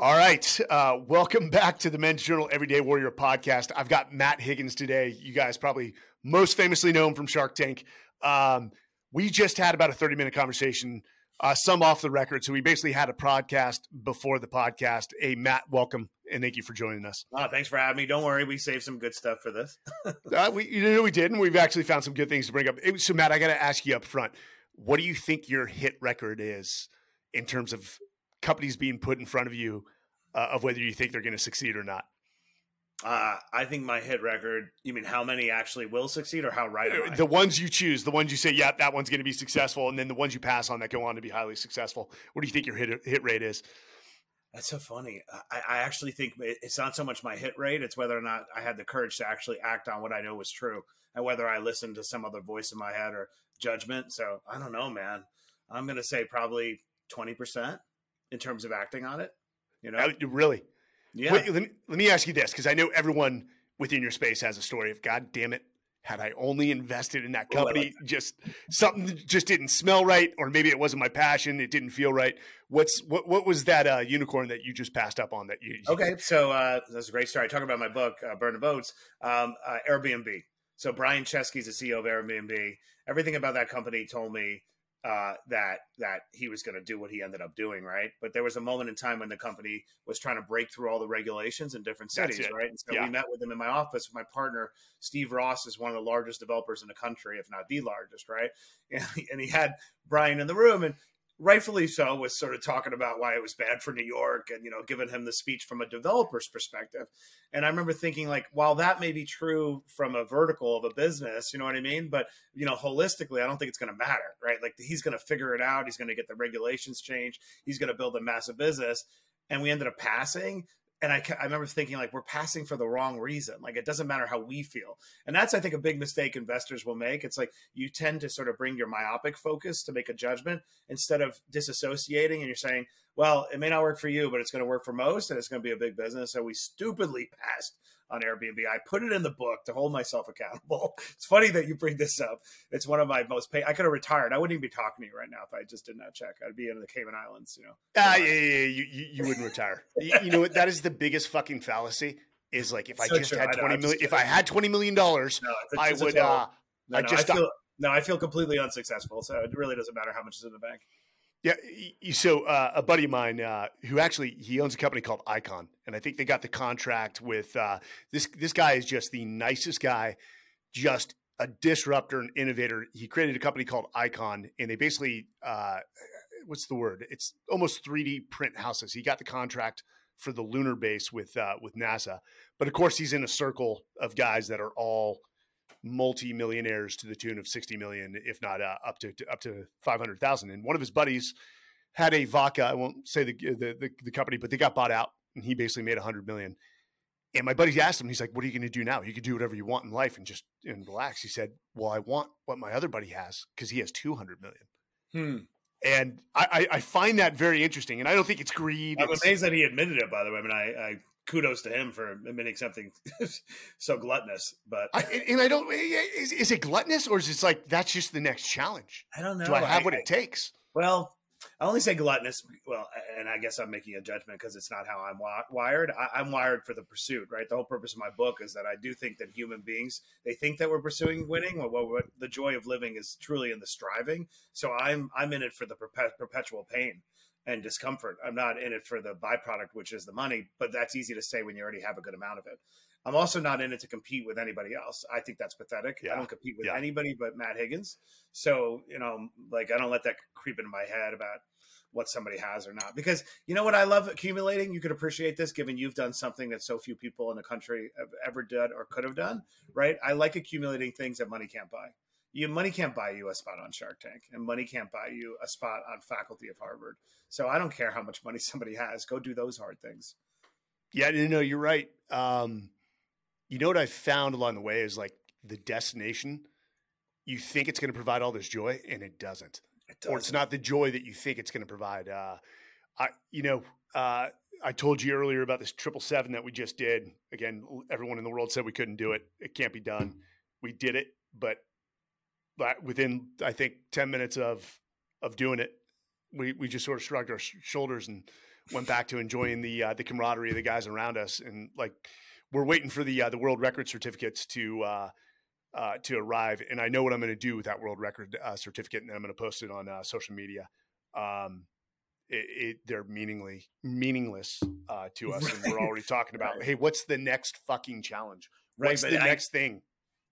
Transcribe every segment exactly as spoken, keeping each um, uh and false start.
All right. Uh, welcome back to the Men's Journal Everyday Warrior podcast. I've got Matt Higgins today. You guys probably most famously know him from Shark Tank. Um, we just had about a thirty-minute conversation, uh, some off the record. So we basically had a podcast before the podcast. Hey, Matt, welcome. And thank you for joining us. Oh, thanks for having me. Don't worry. We saved some good stuff for this. uh, we, you know, we did. And we've actually found some good things to bring up. It, so, Matt, I got to ask you up front. What do you think your hit record is in terms of companies being put in front of you, uh, of whether you think they're going to succeed or not? Uh, I think my hit record, you mean how many actually will succeed or how right am I? The ones you choose, the ones you say, yeah, that one's going to be successful. And then the ones you pass on that go on to be highly successful. What do you think your hit hit rate is? That's so funny. I, I actually think it's not so much my hit rate. It's whether or not I had the courage to actually act on what I know was true and whether I listened to some other voice in my head or judgment. So I don't know, man, I'm going to say probably twenty percent in terms of acting on it. You know, really? Yeah. Wait, let me, let me ask you this, because I know everyone within your space has a story of, God damn it, had I only invested in that company, Ooh, I like that. just something just didn't smell right. Or maybe it wasn't my passion. It didn't feel right. What's what, what was that uh, unicorn that you just passed up on that? You, you Okay. So uh, that's a great story. I talk about my book, uh, Burn the Boats, um, uh, Airbnb. So Brian Chesky's the C E O of Airbnb. Everything about that company told me uh, that that he was going to do what he ended up doing, right? But there was a moment in time when the company was trying to break through all the regulations in different cities, right? And so yeah. we met with them in my office. My partner, Steve Ross, is one of the largest developers in the country, if not the largest, right? And he, and he had Brian in the room, and rightfully so, was sort of talking about why it was bad for New York and, you know, giving him the speech from a developer's perspective. And I remember thinking, like, while that may be true from a vertical of a business, you know what I mean? But, you know, holistically, I don't think it's going to matter, right? Like, he's going to figure it out. He's going to get the regulations changed. He's going to build a massive business. And we ended up passing. And I, I remember thinking, like, we're passing for the wrong reason. Like, it doesn't matter how we feel. And that's, I think, a big mistake investors will make. It's like you tend to sort of bring your myopic focus to make a judgment instead of disassociating. And you're saying, well, it may not work for you, but it's going to work for most. And it's going to be a big business. So we stupidly passed on Airbnb. I put it in the book to hold myself accountable. It's funny that you bring this up. It's one of my most pay. I could have retired. I wouldn't even be talking to you right now if I just did not check. I'd be in the Cayman Islands, you know. Ah, yeah, yeah, yeah. You, you, you wouldn't retire. You, you know what? That is the biggest fucking fallacy. Is like if it's I so just true. had twenty know, million. If I had twenty million dollars, no, it's a, I it's would. Uh, no, I no, just I feel, no. I feel completely unsuccessful. So it really doesn't matter how much is in the bank. Yeah. So uh, a buddy of mine uh, who actually he owns a company called Icon, and I think they got the contract with uh, this. This guy is just the nicest guy, just a disruptor and innovator. He created a company called Icon, and they basically uh, what's the word? It's almost three D print houses. He got the contract for the lunar base with uh, with NASA, but of course he's in a circle of guys that are all multi-millionaires to the tune of sixty million, if not uh, up to, to up to five hundred thousand. And one of his buddies had a vodka. I won't say the, the, the, the company, but they got bought out and he basically made a hundred million. And my buddy asked him, he's like, what are you going to do now? You can do whatever you want in life and just and relax. He said, well, I want what my other buddy has, cause he has two hundred million. Hmm. And I, I, I find that very interesting. And I don't think it's greed. I'm it's- amazed that he admitted it, by the way. I mean, I, I, kudos to him for admitting something so gluttonous, but I, and I don't, is, is it gluttonous or is it like, that's just the next challenge? I don't know. Do I have I, what I, it takes? Well, I only say gluttonous. Well, and I guess I'm making a judgment because it's not how I'm wi- wired. I, I'm wired for the pursuit, right? The whole purpose of my book is that I do think that human beings, they think that we're pursuing winning. Well, well the joy of living is truly in the striving. So I'm, I'm in it for the perpe- perpetual pain and discomfort. I'm not in it for the byproduct, which is the money, but that's easy to say when you already have a good amount of it. I'm also not in it to compete with anybody else. I think that's pathetic. Yeah. I don't compete with yeah. anybody but Matt Higgins. So, you know, like, I don't let that creep into my head about what somebody has or not, because you know what I love accumulating? You could appreciate this given you've done something that so few people in the country have ever done or could have done, right? I like accumulating things that money can't buy. You money can't buy you a spot on Shark Tank, and money can't buy you a spot on faculty of Harvard. So I don't care how much money somebody has. Go do those hard things. Yeah, no, no, you're right. Um, you know what I found along the way is like the destination. You think it's going to provide all this joy, and it doesn't. It doesn't. Or it's not the joy that you think it's going to provide. Uh, I, you know, uh, I told you earlier about this triple seven that we just did. Again, everyone in the world said we couldn't do it. It can't be done. We did it, but. But within, I think, ten minutes of of doing it, we, we just sort of shrugged our sh- shoulders and went back to enjoying the uh, the camaraderie of the guys around us. And like, we're waiting for the uh, the world record certificates to uh, uh, to arrive. And I know what I'm going to do with that world record uh, certificate, and I'm going to post it on uh, social media. Um, it, it they're meaningly meaningless uh, to us, right. And we're already talking about, right. Hey, what's the next fucking challenge? What's right, the I- next thing?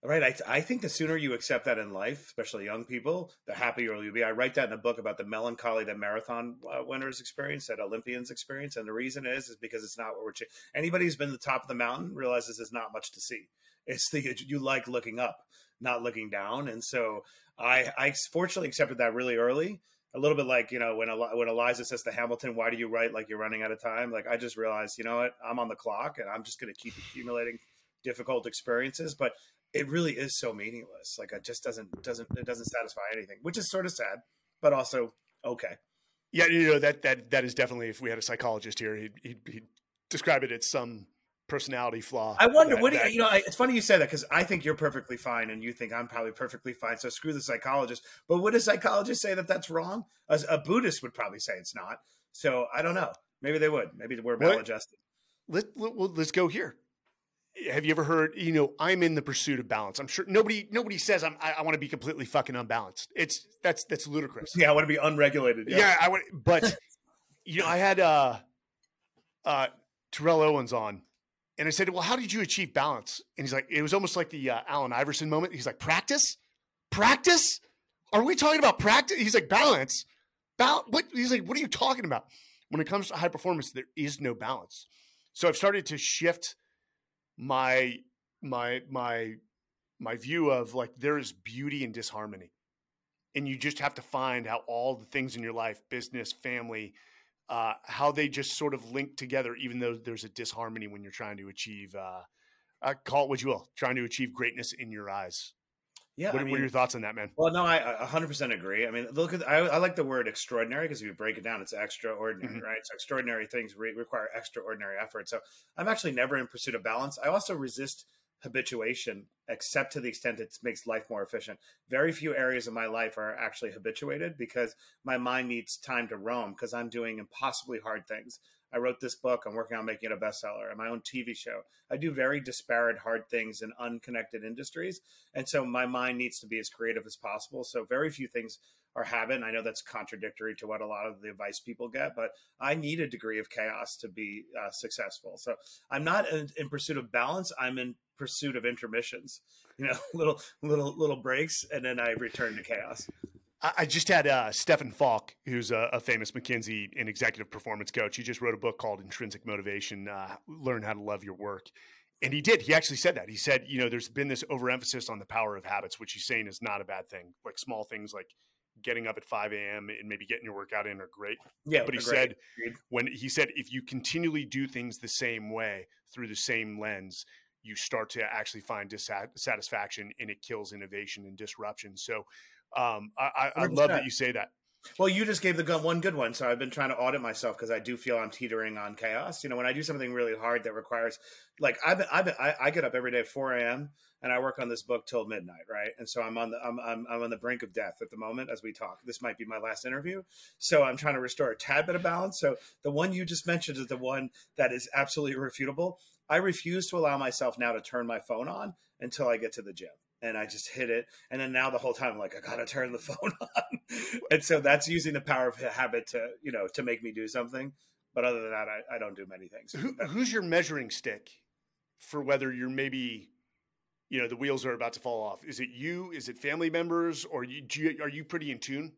Right. I, th- I think the sooner you accept that in life, especially young people, the happier you'll be. I write that in a book about the melancholy that marathon uh, winners experience, that Olympians experience. And the reason is, is because it's not what we're ch- anybody who's been to the top of the mountain realizes there's not much to see. It's the, you like looking up, not looking down. And so I, I fortunately accepted that really early. A little bit like, you know, when Eli- when Eliza says to Hamilton, why do you write like you're running out of time? Like, I just realized, you know what, I'm on the clock and I'm just going to keep accumulating difficult experiences. But it really is so meaningless. Like, it just doesn't, doesn't, it doesn't satisfy anything, which is sort of sad, but also okay. Yeah. You know, that, that, that is definitely, if we had a psychologist here, he'd, he'd, he'd describe it as some personality flaw. I wonder that, what, do that, you, you know, I, it's funny you say that, cause I think you're perfectly fine and you think I'm probably perfectly fine. So screw the psychologist, but would a psychologist say that that's wrong? A, a Buddhist would probably say it's not. So I don't know. Maybe they would, maybe we're well adjusted. Let, let, well, let's go here. Have you ever heard, you know, I'm in the pursuit of balance. I'm sure nobody, nobody says I'm, I, I want to be completely fucking unbalanced. It's that's, that's ludicrous. Yeah. I want to be unregulated. Yeah. yeah I would, but you know, I had, uh, uh, Terrell Owens on and I said, well, how did you achieve balance? And he's like, it was almost like the, uh, Allen Iverson moment. He's like, practice, practice. Are we talking about practice? He's like, balance, Bal- What? He's like, what are you talking about? When it comes to high performance, there is no balance. So I've started to shift my, my, my, my view of like, there is beauty in disharmony, and you just have to find how all the things in your life, business, family, uh, how they just sort of link together, even though there's a disharmony when you're trying to achieve, uh, uh call it what you will, trying to achieve greatness in your eyes. Yeah. What, I mean, what are your thoughts on that, man? Well, no, I a hundred percent agree. I mean, look at, I, I like the word extraordinary, because if you break it down, it's extraordinary, mm-hmm. right? So extraordinary things re- require extraordinary effort. So I'm actually never in pursuit of balance. I also resist habituation, except to the extent it makes life more efficient. Very few areas of my life are actually habituated, because my mind needs time to roam, because I'm doing impossibly hard things. I wrote this book. I'm working on making it a bestseller, and my own T V show. I do very disparate, hard things in unconnected industries. And so my mind needs to be as creative as possible. So very few things are habit. And I know that's contradictory to what a lot of the advice people get, but I need a degree of chaos to be uh, successful. So I'm not in, in pursuit of balance. I'm in pursuit of intermissions, you know, little, little, little breaks. And then I return to chaos. I just had uh, Stephen Falk, who's a, a famous McKinsey and executive performance coach. He just wrote a book called Intrinsic Motivation, uh, Learn How to Love Your Work. And he did. He actually said that. He said, you know, there's been this overemphasis on the power of habits, which he's saying is not a bad thing. Like small things like getting up at five a.m. and maybe getting your workout in are great. Yeah, but he said, when he said, if you continually do things the same way through the same lens, you start to actually find dissatisfaction, and it kills innovation and disruption. So Um, I, I love that you say that. Well, you just gave the gun one good one. So I've been trying to audit myself, because I do feel I'm teetering on chaos. You know, when I do something really hard that requires, like, I've been, I've been, I, I get up every day at four a.m. and I work on this book till midnight, right? And so I'm on the I'm, I'm I'm on the brink of death at the moment as we talk. This might be my last interview, so I'm trying to restore a tad bit of balance. So the one you just mentioned is the one that is absolutely irrefutable. I refuse to allow myself now to turn my phone on until I get to the gym. And I just hit it. And then now the whole time, I'm like, I got to turn the phone on. And so that's using the power of habit to, you know, to make me do something. But other than that, I, I don't do many things. Who, who's your measuring stick for whether you're maybe, you know, the wheels are about to fall off? Is it you? Is it family members? Or you, do you, are you pretty in tune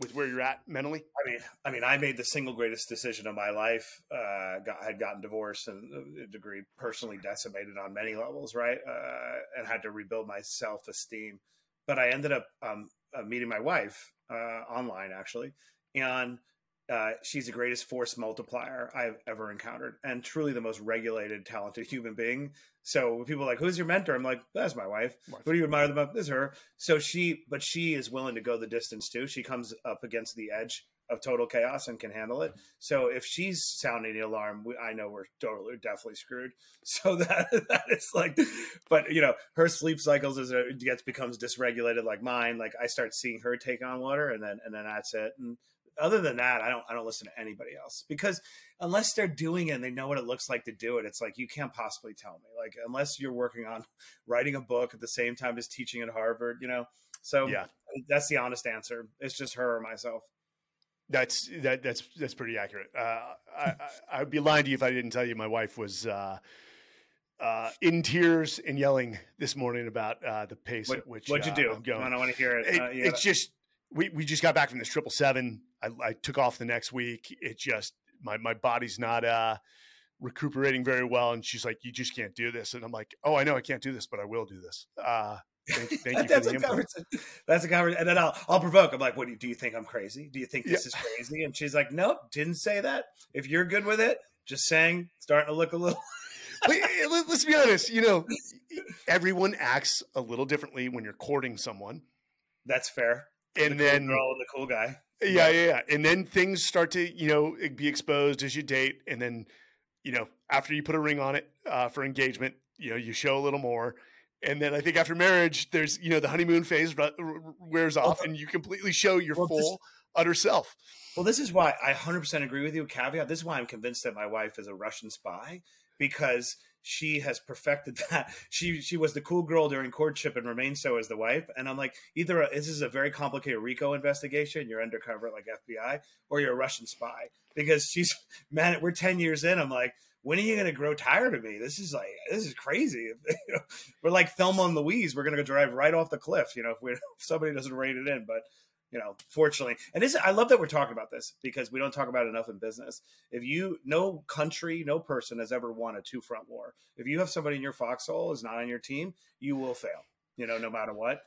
with where you're at mentally? I mean, I mean, I made the single greatest decision of my life. Uh, got, I had gotten divorced and a degree personally decimated on many levels, right? Uh, and had to rebuild my self-esteem. But I ended up um, uh, meeting my wife uh, online, actually. And uh, she's the greatest force multiplier I've ever encountered, and truly the most regulated, talented human being. So when people are like, who's your mentor? I'm like, that's my wife. wife. Who do you admire the most? This is her. So she, but she is willing to go the distance too. She comes up against the edge of total chaos and can handle it. So if she's sounding the alarm, we, I know we're totally, definitely screwed. So that, that is like, but you know, her sleep cycles as it gets becomes dysregulated like mine. Like I start seeing her take on water, and then, and then that's it. And other than that, I don't I don't listen to anybody else, because unless they're doing it and they know what it looks like to do it, it's like, you can't possibly tell me, like, unless you're working on writing a book at the same time as teaching at Harvard, you know? So yeah, that's the honest answer. It's just her or myself. That's that that's that's pretty accurate. Uh, I, I I'd be lying to you if I didn't tell you my wife was uh, uh, in tears and yelling this morning about uh, the pace what, at which what'd you uh, do? I'm going. I want to hear it. it uh, yeah. It's just we, we just got back from this triple seven. I, I took off the next week. It just my my body's not uh, recuperating very well, and she's like, "You just can't do this," and I'm like, "Oh, I know I can't do this, but I will do this." Uh, Thank, thank you That's for the input. That's a conversation. And then I'll, I'll provoke. I'm like, what do you, do you think I'm crazy? Do you think this yeah. is crazy? And she's like, nope, didn't say that. If you're good with it, just saying, starting to look a little. Let's be honest. You know, everyone acts a little differently when you're courting someone. That's fair. And the then cool girl and the cool guy. Yeah, yeah, yeah. And then things start to, you know, be exposed as you date. And then, you know, after you put a ring on it uh, for engagement, you know, you show a little more. And then I think after marriage, there's, you know, the honeymoon phase wears off and you completely show your well, full, this, utter self. Well, this is why I one hundred percent agree with you. Caveat, this is why I'm convinced that my wife is a Russian spy, because she has perfected that. She she was the cool girl during courtship and remains so as the wife. And I'm like, either a, this is a very complicated RICO investigation, you're undercover like F B I, or you're a Russian spy. Because she's, man, we're ten years in. I'm like, when are you going to grow tired of me? This is like, this is crazy. You know, we're like Thelma and Louise. We're going to go drive right off the cliff, you know, if, we, if somebody doesn't rein it in. But, you know, fortunately, and this, I love that we're talking about this, because we don't talk about it enough in business. If you, no country, no person has ever won a two front war. If you have somebody in your foxhole is not on your team, you will fail, you know, no matter what.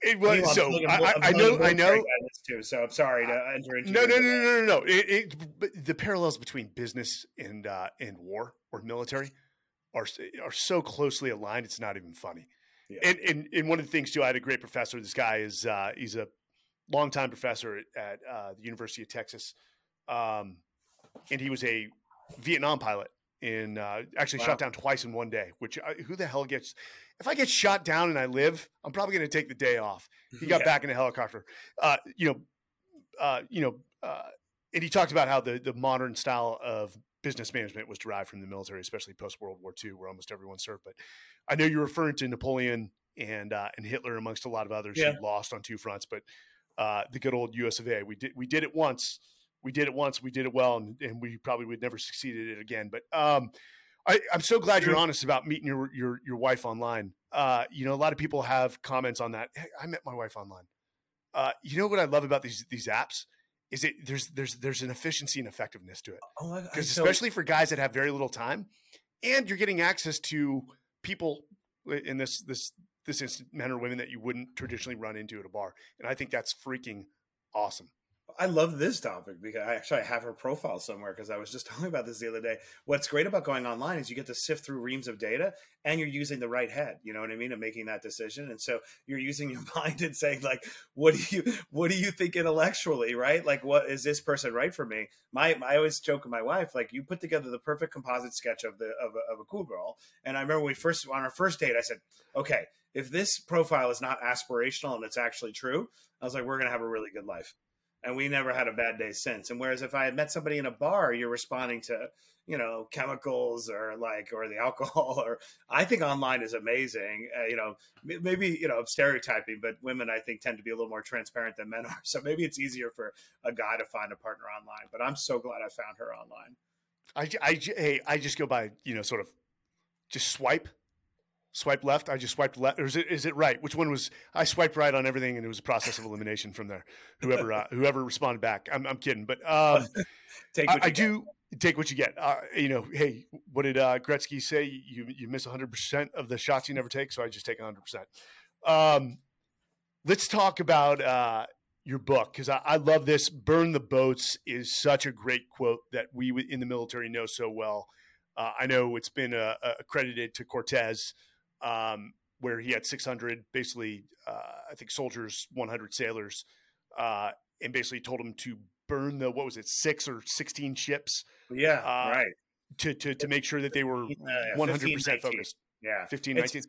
It was Meanwhile, so. Looking, I, I know. I know. Too, so I'm sorry to enter into. No, no, no, no, no, no. It, it, but the parallels between business and uh, and war or military are are so closely aligned. It's not even funny. Yeah. And, and and one of the things too, I had a great professor. This guy is uh, he's a longtime professor at, at uh, the University of Texas, um, and he was a Vietnam pilot. In uh, actually wow. shot down twice in one day, which I, who the hell gets, if I get shot down and I live, I'm probably going to take the day off. He got yeah. back in a helicopter, uh, you know, uh, you know, uh, and he talked about how the, the modern style of business management was derived from the military, especially post World War Two, where almost everyone served. But I know you're referring to Napoleon and, uh, and Hitler amongst a lot of others yeah. who lost on two fronts, but uh, the good old U S of A, we did, we did it once. We did it once, we did it well, and, and we probably would never succeed at it again. But um, I, I'm so glad you're honest about meeting your your your wife online. Uh, you know, a lot of people have comments on that. Hey, I met my wife online. Uh, you know what I love about these these apps is it there's there's there's an efficiency and effectiveness to it. Oh my God. Because especially for guys that have very little time, and you're getting access to people in this this this instance, men or women that you wouldn't traditionally run into at a bar, and I think that's freaking awesome. I love this topic because I actually have her profile somewhere, because I was just talking about this the other day. What's great about going online is you get to sift through reams of data and you're using the right head, you know what I mean, and making that decision. And so you're using your mind and saying like, what do you, what do you think intellectually, right? Like, what is this person right for me? My, I always joke with my wife, like, you put together the perfect composite sketch of the, of a, of a cool girl. And I remember we first, on our first date, I said, okay, if this profile is not aspirational and it's actually true, I was like, we're going to have a really good life. And we never had a bad day since. And whereas if I had met somebody in a bar, you're responding to, you know, chemicals or like, or the alcohol, or I think online is amazing. Uh, you know, maybe, you know, I'm stereotyping, but women, I think, tend to be a little more transparent than men are. So maybe it's easier for a guy to find a partner online, but I'm so glad I found her online. I, I, hey, I just go by, you know, sort of just swipe, swipe left. I just swiped left. Or is it, is it right? Which one was, I swiped right on everything, and it was a process of elimination from there. Whoever, uh, whoever responded back. I'm, I'm kidding, but, um, take what I, I do take what you get. Uh, you know, hey, what did, uh, Gretzky say? You, you miss a hundred percent of the shots you never take. So I just take a hundred percent. Um, let's talk about, uh, your book. Cause I, I love this. Burn the Boats is such a great quote that we in the military know so well. Uh, I know it's been, uh, accredited to Cortez, um, where he had six hundred, basically, uh, I think soldiers, one hundred sailors, uh, and basically told him to burn the, what was it? Six or sixteen ships. Yeah. Uh, right. To, to, to make sure that they were uh, yeah, one hundred percent focused. Yeah. fifteen, nineteen. It's,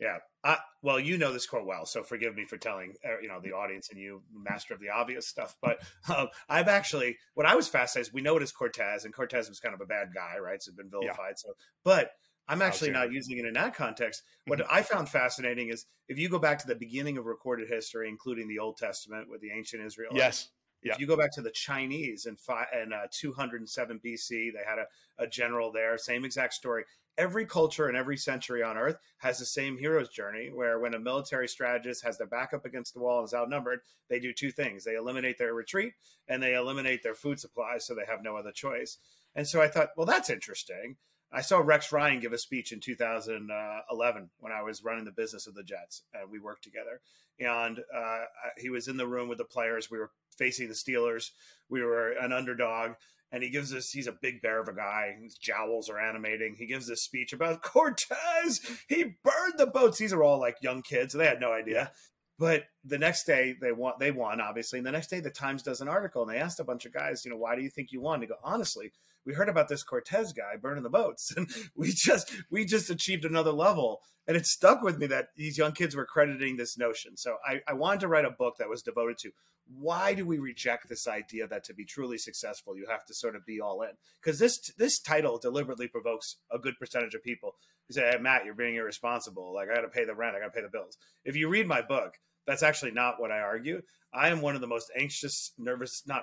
Yeah. I, well, you know this quote well, so forgive me for telling, you know, the audience and you, master of the obvious stuff. But um, I've actually, what I was fascinated is we know it as Cortez, and Cortez was kind of a bad guy, right? So it's been vilified. Yeah. So, but I'm actually not using it in that context. What I found fascinating is if you go back to the beginning of recorded history, including the Old Testament with the ancient Israel. Yes. If yeah. you go back to the Chinese in, five, in uh, two hundred seven B C, they had a, a general there, same exact story. Every culture and every century on Earth has the same hero's journey, where when a military strategist has their back up against the wall and is outnumbered, they do two things. They eliminate their retreat and they eliminate their food supply, so they have no other choice. And so I thought, well, that's interesting. I saw Rex Ryan give a speech in two thousand eleven when I was running the business of the Jets. Uh, we worked together, and uh, he was in the room with the players. We were facing the Steelers. We were an underdog, and he gives us, he's a big bear of a guy. His jowls are animating. He gives this speech about Cortez. He burned the boats. These are all like young kids, so they had no idea. But the next day they won, they won, obviously. And the next day the Times does an article, and they asked a bunch of guys, you know, why do you think you won? They go, honestly, we heard about this Cortez guy burning the boats, and we just we just achieved another level. And it stuck with me that these young kids were crediting this notion. So I, I wanted to write a book that was devoted to, why do we reject this idea that to be truly successful, you have to sort of be all in? Because this this title deliberately provokes a good percentage of people who say, hey, Matt, you're being irresponsible. Like, I got to pay the rent. I got to pay the bills. If you read my book, that's actually not what I argue. I am one of the most anxious, nervous, not,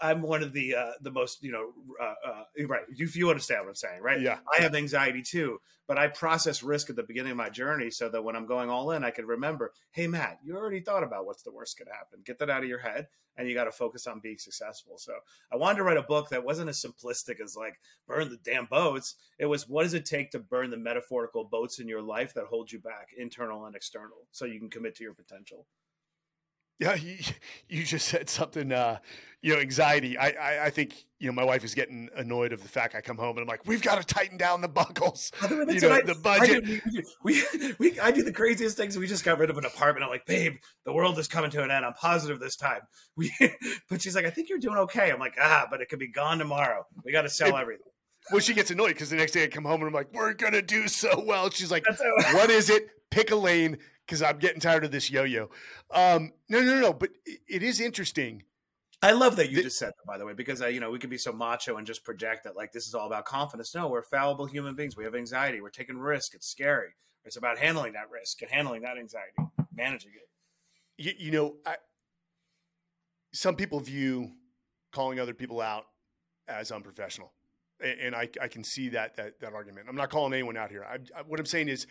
I'm one of the, uh, the most, you know, uh, uh, right. You, you understand what I'm saying, right? Yeah. I have anxiety too, but I process risk at the beginning of my journey so that when I'm going all in, I can remember, hey, Matt, you already thought about what's the worst could happen. Get that out of your head, and you got to focus on being successful. So I wanted to write a book that wasn't as simplistic as like burn the damn boats. It was, what does it take to burn the metaphorical boats in your life that hold you back, internal and external, so you can commit to your potential? Yeah, you, you just said something, uh, you know, anxiety. I, I, I think, you know, my wife is getting annoyed of the fact I come home and I'm like, we've got to tighten down the buckles, you know, I, the budget. I do, we, we, I do the craziest things. We just got rid of an apartment. I'm like, babe, the world is coming to an end. I'm positive this time. We, but she's like, I think you're doing okay. I'm like, ah, but it could be gone tomorrow. We got to sell it, everything. Well, she gets annoyed because the next day I come home and I'm like, we're going to do so well. She's like, what is it? Pick a lane, because I'm getting tired of this yo-yo. Um, no, no, no, but it, it is interesting. I love that you that, just said that, by the way, because, I, you know, we can be so macho and just project that, like, this is all about confidence. No, we're fallible human beings. We have anxiety. We're taking risk. It's scary. It's about handling that risk and handling that anxiety, managing it. You, you know, I, some people view calling other people out as unprofessional, and, and I, I can see that, that that argument. I'm not calling anyone out here. I, I, what I'm saying is,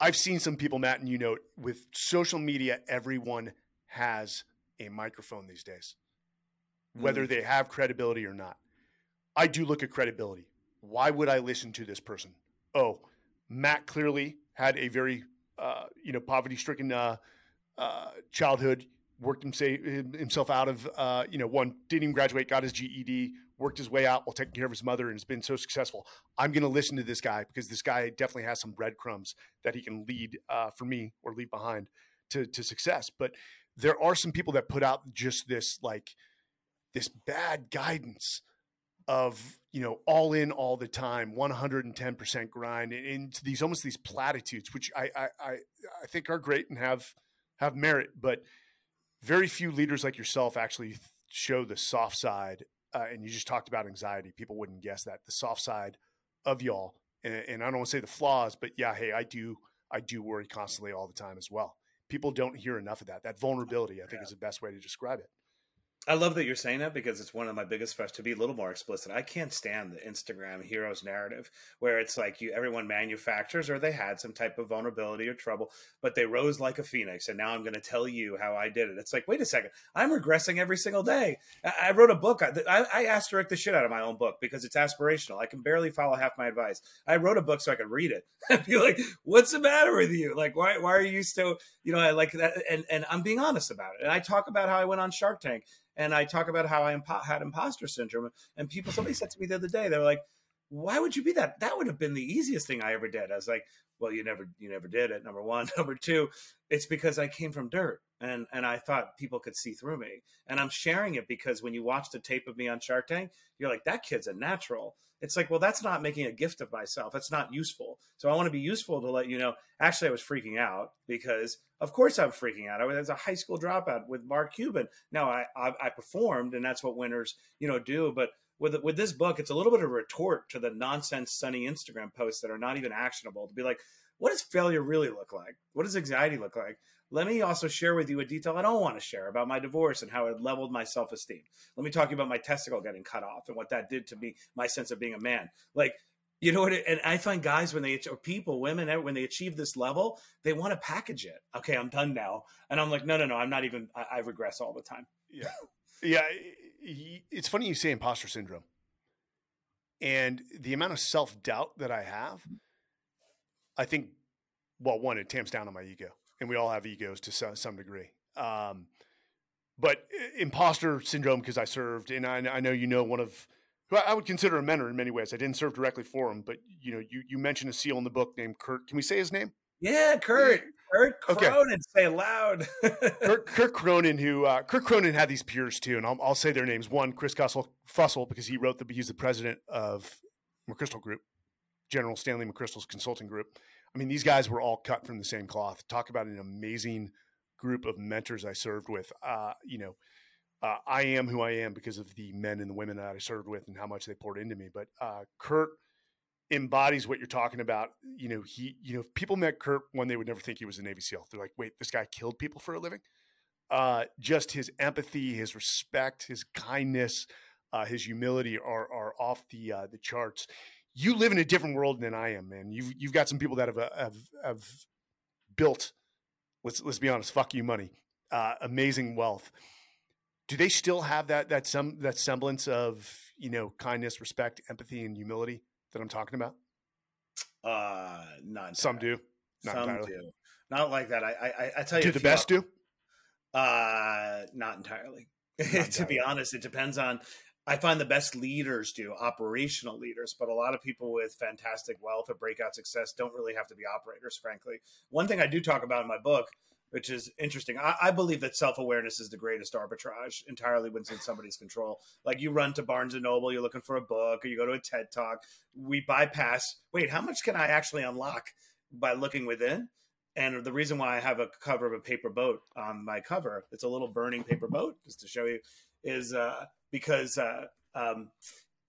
I've seen some people, Matt, and you know, with social media, everyone has a microphone these days, whether mm. they have credibility or not. I do look at credibility. Why would I listen to this person? Oh, Matt clearly had a very, uh, you know, poverty-stricken uh, uh, childhood, worked himself out of, uh, you know, one, didn't even graduate, got his G E D, worked his way out while taking care of his mother, and has been so successful. I'm going to listen to this guy because this guy definitely has some breadcrumbs that he can lead uh, for me or leave behind to, to success. But there are some people that put out just this, like this bad guidance of, you know, all in all the time, one hundred ten percent grind, and, and these, almost these platitudes, which I, I, I, I think are great and have, have merit, but very few leaders like yourself actually show the soft side. Uh, and you just talked about anxiety. People wouldn't guess that, the soft side of y'all. And, and I don't want to say the flaws, but yeah, hey, I do, I do worry constantly all the time as well. People don't hear enough of that. That vulnerability, I think, yeah. is the best way to describe it. I love that you're saying that, because it's one of my biggest fears. To be a little more explicit, I can't stand the Instagram heroes narrative where it's like you, everyone manufactures or they had some type of vulnerability or trouble, but they rose like a phoenix. And now I'm going to tell you how I did it. It's like, wait a second, I'm regressing every single day. I, I wrote a book. I, I, I asterisked the shit out of my own book because it's aspirational. I can barely follow half my advice. I wrote a book so I could read it. I'd be like, what's the matter with you? Like, why, why are you so, you know, I like that. And, and I'm being honest about it. And I talk about how I went on Shark Tank. And I talk about how I impo- had imposter syndrome. And people, somebody said to me the other day, they were like, why would you be that? That would have been the easiest thing I ever did. I was like, well, you never, you never did it. Number one. Number two, it's because I came from dirt and, and I thought people could see through me, and I'm sharing it because when you watch the tape of me on Shark Tank, you're like, that kid's a natural. It's like, well, that's not making a gift of myself. That's not useful. So I want to be useful to let you know, actually, I was freaking out because of course I'm freaking out. I was a high school dropout with Mark Cuban. Now I, I, I performed, and that's what winners, you know, do. But With with this book, it's a little bit of a retort to the nonsense sunny Instagram posts that are not even actionable, to be like, what does failure really look like? What does anxiety look like? Let me also share with you a detail I don't want to share about my divorce and how it leveled my self-esteem. Let me talk to you about my testicle getting cut off and what that did to me, my sense of being a man. Like, you know what? And I find guys, when they, or people, women, when they achieve this level, they want to package it. Okay, I'm done now. And I'm like, no, no, no, I'm not even, I, I regress all the time. Yeah. Yeah. It's funny you say imposter syndrome, and the amount of self-doubt that I have, I think, well, one, it tamps down on my ego, and we all have egos to some degree. Um, but imposter syndrome, because I served, and I, I know, you know, one of who I would consider a mentor in many ways. I didn't serve directly for him, but you know, you, you mentioned a SEAL in the book named Kurt. Can we say his name? Yeah, Kurt. Kurt Cronin, okay. Say loud. Kurt, Kurt Cronin, who uh, Kurt Cronin had these peers too, and I'll, I'll say their names. One, Chris Cussell, Fussell, because he wrote the he's the president of McChrystal Group, General Stanley McChrystal's consulting group. I mean, these guys were all cut from the same cloth. Talk about an amazing group of mentors I served with. Uh, you know, uh, I am who I am because of the men and the women that I served with and how much they poured into me. But uh, Kurt embodies what you're talking about. You know, he, you know, if people met Kurt, one, they would never think he was a Navy SEAL. They're like, wait, this guy killed people for a living. Uh, just his empathy, his respect, his kindness, uh, his humility are, are off the, uh, the charts. You live in a different world than I am, man. You've, you've got some people that have, uh, have, have built, let's, let's be honest, fuck you money, uh, amazing wealth. Do they still have that, that some, that semblance of, you know, kindness, respect, empathy, and humility that I'm talking about? Uh, not some do, not some entirely. do, not like that. I, I, I tell you, do the best do? Uh, not entirely. Not entirely. To be honest, it depends on. I find the best leaders do, operational leaders, but a lot of people with fantastic wealth or breakout success don't really have to be operators, frankly. One thing I do talk about in my book, which is interesting. I, I believe that self-awareness is the greatest arbitrage entirely when it's in somebody's control. Like you run to Barnes and Noble, you're looking for a book, or you go to a TED Talk. We bypass, wait, how much can I actually unlock by looking within? And the reason why I have a cover of a paper boat on my cover, it's a little burning paper boat, just to show you, is uh, because uh, um,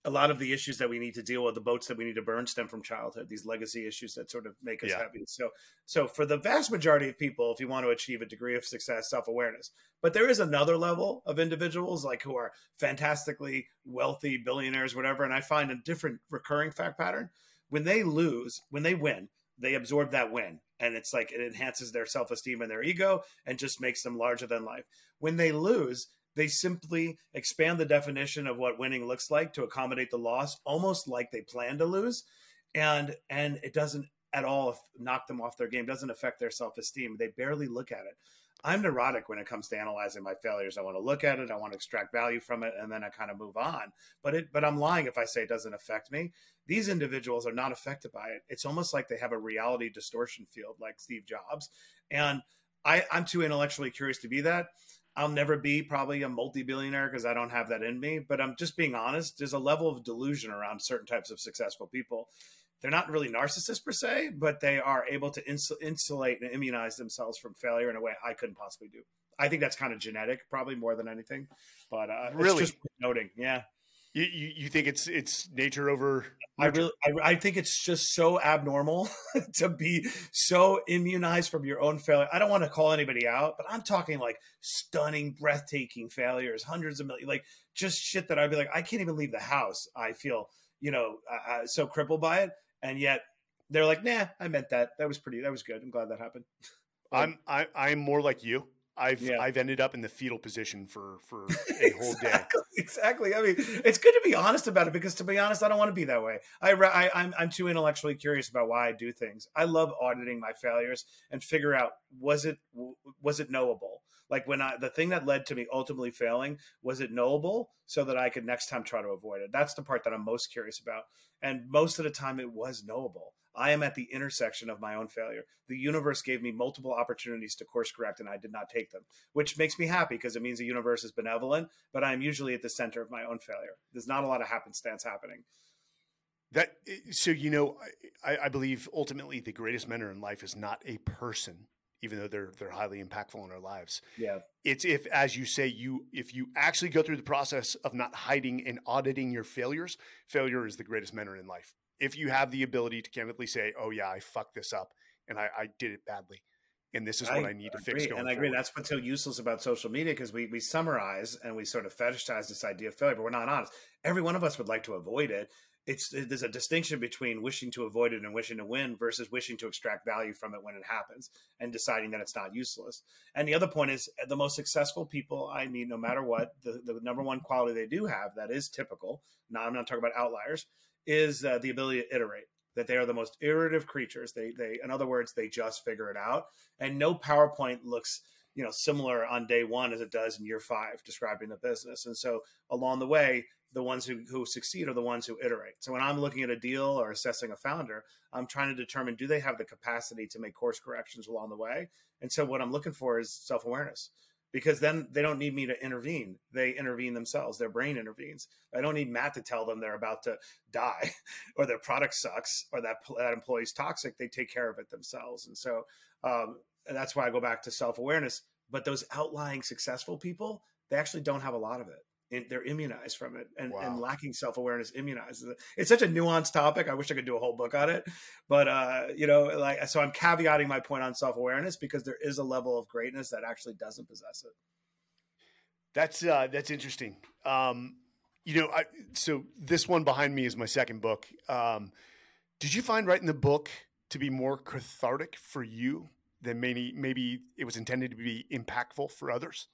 a lot of the issues that we need to deal with, the boats that we need to burn, stem from childhood, these legacy issues that sort of make us yeah. happy. So, so for the vast majority of people, if you want to achieve a degree of success, self-awareness, but there is another level of individuals like who are fantastically wealthy billionaires, whatever. And I find a different recurring fact pattern. When they lose, when they win, they absorb that win. And it's like, it enhances their self-esteem and their ego and just makes them larger than life. When they lose, they simply expand the definition of what winning looks like to accommodate the loss, almost like they plan to lose. And and it doesn't at all knock them off their game, doesn't affect their self-esteem. They barely look at it. I'm neurotic when it comes to analyzing my failures. I want to look at it. I want to extract value from it. And then I kind of move on. But it, but I'm lying if I say it doesn't affect me. These individuals are not affected by it. It's almost like they have a reality distortion field like Steve Jobs. And I, I'm too intellectually curious to be that. I'll never be probably a multi-billionaire because I don't have that in me, but I'm just being honest. There's a level of delusion around certain types of successful people. They're not really narcissists per se, but they are able to ins- insulate and immunize themselves from failure in a way I couldn't possibly do. I think that's kind of genetic, probably more than anything, but uh, really? It's just noting. Yeah. You, you, you think it's it's nature over nurture? I really I, I think it's just so abnormal to be so immunized from your own failure. I don't want to call anybody out, but I'm talking like stunning, breathtaking failures, hundreds of millions, like just shit that I'd be like, I can't even leave the house. I feel, you know, uh, so crippled by it. And yet they're like, nah, I meant that. That was pretty. That was good. I'm glad that happened. I'm I, I'm more like you. I've yeah. I've ended up in the fetal position for, for a whole exactly, day. Exactly. I mean, it's good to be honest about it because, to be honest, I don't want to be that way. I, I, I'm I'm too intellectually curious about why I do things. I love auditing my failures and figure out, was it was it knowable? Like when I, the thing that led to me ultimately failing, was it knowable so that I could next time try to avoid it? That's the part that I'm most curious about. And most of the time it was knowable. I am at the intersection of my own failure. The universe gave me multiple opportunities to course correct, and I did not take them, which makes me happy because it means the universe is benevolent, but I'm usually at the center of my own failure. There's not a lot of happenstance happening. That so, you know, I, I believe ultimately the greatest mentor in life is not a person, even though they're they're highly impactful in our lives. Yeah. It's if, as you say, you if you actually go through the process of not hiding and auditing your failures, failure is the greatest mentor in life. If you have the ability to candidly say, oh yeah, I fucked this up and I, I did it badly, and this is what I, I need to agree. fix going And I forward. agree. That's what's so useless about social media, because we, we summarize and we sort of fetishize this idea of failure, but we're not honest. Every one of us would like to avoid it. It's, there's a distinction between wishing to avoid it and wishing to win versus wishing to extract value from it when it happens and deciding that it's not useless. And the other point is the most successful people I meet, no matter what, the, the number one quality they do have that is typical, now I'm not talking about outliers, is uh, the ability to iterate, that they are the most iterative creatures. They, they, in other words, they just figure it out. And no PowerPoint looks, you know, similar on day one as it does in year five, describing the business. And so along the way, the ones who, who succeed are the ones who iterate. So when I'm looking at a deal or assessing a founder, I'm trying to determine, do they have the capacity to make course corrections along the way? And so what I'm looking for is self-awareness, because then they don't need me to intervene. They intervene themselves. Their brain intervenes. I don't need Matt to tell them they're about to die or their product sucks or that, that employee's toxic. They take care of it themselves. And so um, and that's why I go back to self-awareness. But those outlying successful people, they actually don't have a lot of it. And they're immunized from it, and, wow. and lacking self-awareness immunizes it. It's such a nuanced topic. I wish I could do a whole book on it, but uh, you know, like, so I'm caveating my point on self-awareness because there is a level of greatness that actually doesn't possess it. That's, uh, that's interesting. Um, you know, I, so this one behind me is my second book. Um, did you find writing the book to be more cathartic for you than maybe, maybe it was intended to be impactful for others?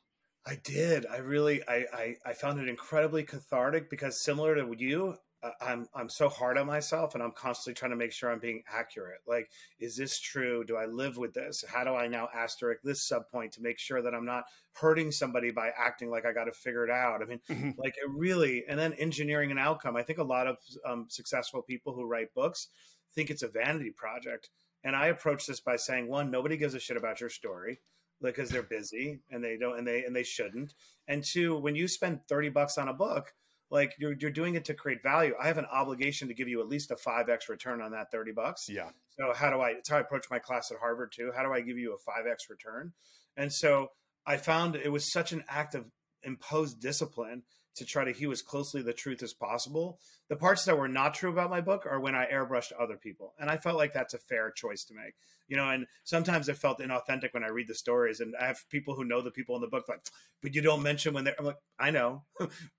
I did. I really, I, I, I found it incredibly cathartic because similar to you, uh, I'm, I'm so hard on myself and I'm constantly trying to make sure I'm being accurate. Like, is this true? Do I live with this? How do I now asterisk this subpoint to make sure that I'm not hurting somebody by acting like I got to figure it out? I mean, mm-hmm. like it really, and then engineering an outcome. I think a lot of um, successful people who write books think it's a vanity project. And I approach this by saying, one, nobody gives a shit about your story, because they're busy and they don't, and they, and they shouldn't. And two, when you spend thirty bucks on a book, like you're, you're doing it to create value. I have an obligation to give you at least a five X return on that thirty bucks. Yeah. So how do I, it's how I approach my class at Harvard too. How do I give you a five X return? And so I found it was such an act of imposed discipline to try to hew as closely the truth as possible. The parts that were not true about my book are when I airbrushed other people. And I felt like that's a fair choice to make, you know, and sometimes it felt inauthentic when I read the stories. And I have people who know the people in the book, like, but you don't mention when they're, I'm like, I know,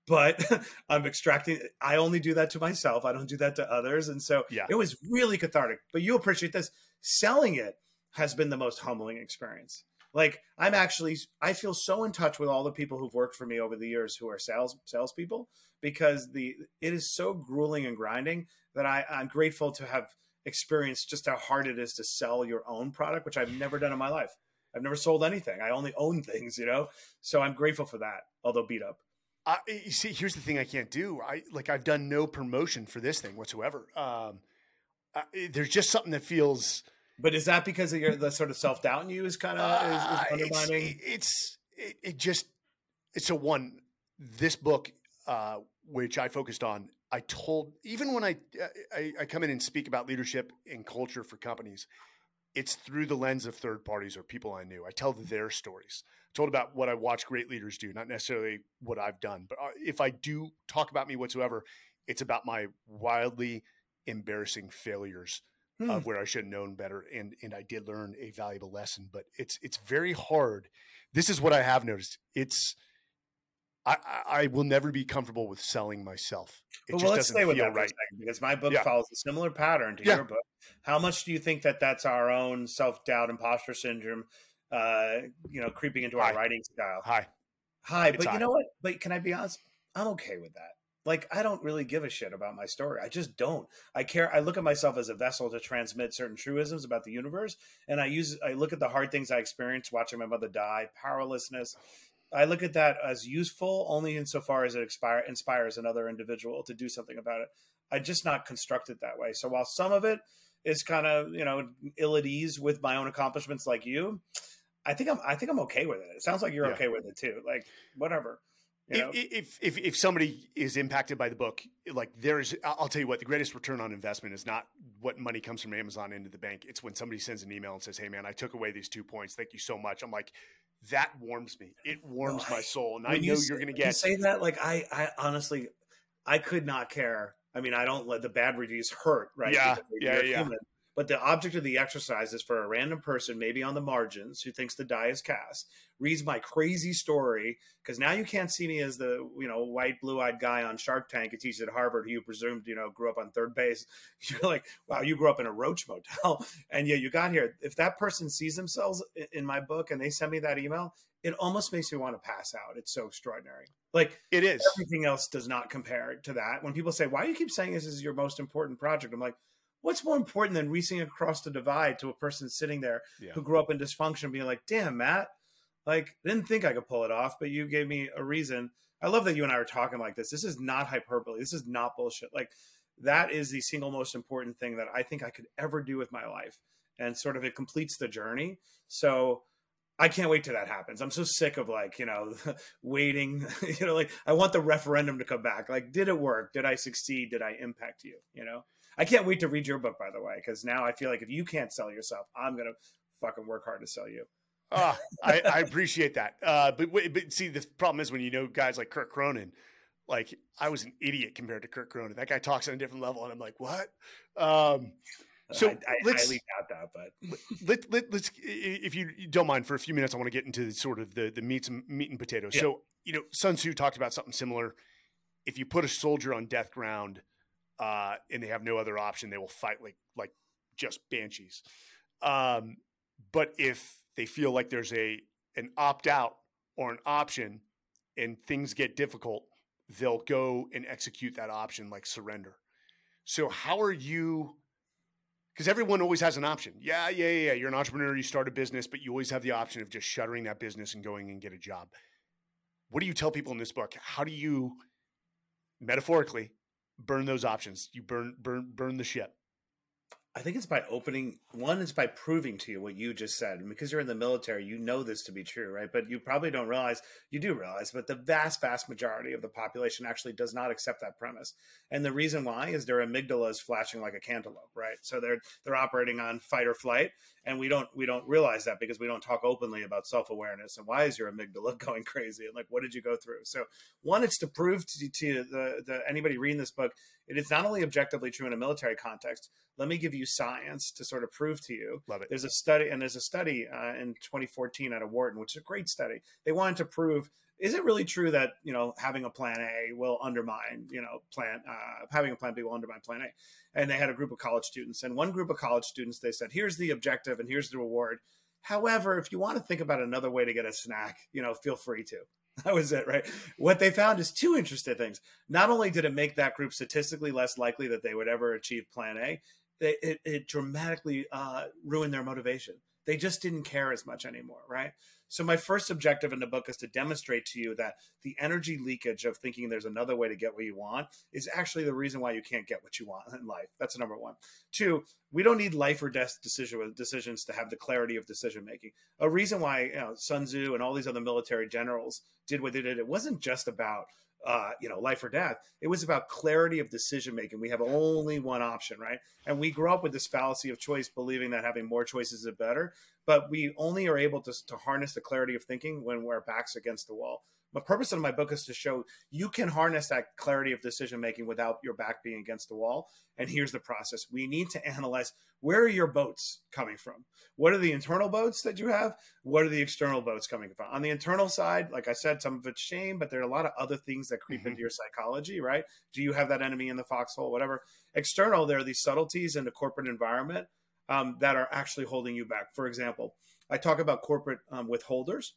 but I'm extracting, I only do that to myself. I don't do that to others. And so yeah. It was really cathartic, but you appreciate this. Selling it has been the most humbling experience. Like I'm actually, I feel so in touch with all the people who've worked for me over the years who are sales salespeople, because the it is so grueling and grinding that I, I'm grateful to have experienced just how hard it is to sell your own product, which I've never done in my life. I've never sold anything. I only own things, you know, so I'm grateful for that, although beat up. I, you see, here's the thing I can't do. I like I've done no promotion for this thing whatsoever. Um, I, there's just something that feels... But is that because of your, the sort of self-doubt in you is kind of is, is undermining? It's, it's it, it just, it's so one, this book, uh, which I focused on, I told, even when I, I, I come in and speak about leadership and culture for companies, it's through the lens of third parties or people I knew. I tell their stories. I told about what I watch great leaders do, not necessarily what I've done. But if I do talk about me whatsoever, it's about my wildly embarrassing failures. Hmm. Of where I should have known better. And, and I did learn a valuable lesson, but it's, it's very hard. This is what I have noticed. It's, I, I will never be comfortable with selling myself. It well, just let's doesn't stay with feel that right. Because my book yeah. follows a similar pattern to yeah. your book. How much do you think that that's our own self-doubt, imposter syndrome, uh, you know, creeping into our Hi. writing style? Hi. Hi. It's but high. You know what? But can I be honest? I'm okay with that. Like, I don't really give a shit about my story. I just don't. I care. I look at myself as a vessel to transmit certain truisms about the universe. And I use, I look at the hard things I experienced, watching my mother die, powerlessness. I look at that as useful only insofar as it expire, inspires another individual to do something about it. I'm just not constructed that way. So while some of it is kind of, you know, ill at ease with my own accomplishments like you, I think I'm, I think I'm okay with it. It sounds like you're yeah. okay with it too. Like, whatever. You know? If, if, if somebody is impacted by the book, like there's, I'll tell you what, the greatest return on investment is not what money comes from Amazon into the bank. It's when somebody sends an email and says, "Hey man, I took away these two points. Thank you so much." I'm like, that warms me. It warms oh, my soul. And I know you say, you're going to get, you say that. Like I, I honestly, I could not care. I mean, I don't let the bad reviews hurt. Right. Yeah. Yeah. Yeah. Human. But the object of the exercise is for a random person, maybe on the margins, who thinks the die is cast, reads my crazy story, because now you can't see me as the, you know, white blue-eyed guy on Shark Tank who teaches at Harvard, who you presumed, you know, grew up on third base. You're like, wow, you grew up in a roach motel, and yeah, you got here. If that person sees themselves in my book and they send me that email, it almost makes me want to pass out. It's so extraordinary. Like, it is. Everything else does not compare to that. When people say, "Why do you keep saying this is your most important project?" I'm like, what's more important than reaching across the divide to a person sitting there yeah. who grew up in dysfunction, being like, "Damn, Matt, like, I didn't think I could pull it off, but you gave me a reason." I love that you and I are talking like this. This is not hyperbole. This is not bullshit. Like, that is the single most important thing that I think I could ever do with my life. And sort of it completes the journey. So I can't wait till that happens. I'm so sick of, like, you know, waiting, you know, like, I want the referendum to come back. Like, did it work? Did I succeed? Did I impact you? You know? I can't wait to read your book, by the way, because now I feel like if you can't sell yourself, I'm going to fucking work hard to sell you. Oh, I, I appreciate that. Uh, but, but see, the problem is when you know guys like Kurt Cronin, like, I was an idiot compared to Kurt Cronin. That guy talks on a different level, and I'm like, what? Um, so I, I, let's, I leave out that, but let, let, let's, if you don't mind, for a few minutes, I want to get into sort of the, the meats and meat and potatoes. Yeah. So, you know, Sun Tzu talked about something similar. If you put a soldier on death ground, Uh, and they have no other option, they will fight like like just banshees. Um, but if they feel like there's a an opt-out or an option and things get difficult, they'll go and execute that option, like surrender. So how are you – because everyone always has an option. Yeah, yeah, yeah, you're an entrepreneur, you start a business, but you always have the option of just shuttering that business and going and get a job. What do you tell people in this book? How do you, metaphorically – burn those options? You burn, burn, burn the ship. I think it's by opening one is by proving to you what you just said, and because you're in the military, you know this to be true, right? But you probably don't realize, you do realize, but the vast, vast majority of the population actually does not accept that premise. And the reason why is their amygdala is flashing like a cantaloupe, right? So they're, they're operating on fight or flight. And we don't, we don't realize that because we don't talk openly about self-awareness and why is your amygdala going crazy? And like, what did you go through? So one, it's to prove to, to the, the, anybody reading this book, it is not only objectively true in a military context. Let me give you science to sort of prove to you. Love it. There's a study, and there's a study uh, in twenty fourteen out of Wharton, which is a great study. They wanted to prove, is it really true that, you know, having a plan A will undermine, you know, plan, uh, having a plan B will undermine plan A? And they had a group of college students, and one group of college students, they said, here's the objective and here's the reward. However, if you want to think about another way to get a snack, you know, feel free to. That was it, right? What they found is two interesting things. Not only did it make that group statistically less likely that they would ever achieve plan A, they, it, it dramatically uh, ruined their motivation. They just didn't care as much anymore, right? So my first objective in the book is to demonstrate to you that the energy leakage of thinking there's another way to get what you want is actually the reason why you can't get what you want in life. That's number one. Two, we don't need life or death decision, decisions to have the clarity of decision-making. A reason why, you know, Sun Tzu and all these other military generals did what they did, it wasn't just about Uh, you know, life or death. It was about clarity of decision making. We have only one option, right? And we grow up with this fallacy of choice, believing that having more choices is better. But we only are able to, to harness the clarity of thinking when we're backs against the wall. The purpose of my book is to show you can harness that clarity of decision making without your back being against the wall. And here's the process. We need to analyze, where are your boats coming from? What are the internal boats that you have? What are the external boats coming from? On the internal side, like I said, some of it's shame, but there are a lot of other things that creep mm-hmm. into your psychology, right? Do you have that enemy in the foxhole, whatever? External, there are these subtleties in the corporate environment um, that are actually holding you back. For example, I talk about corporate um, withholders.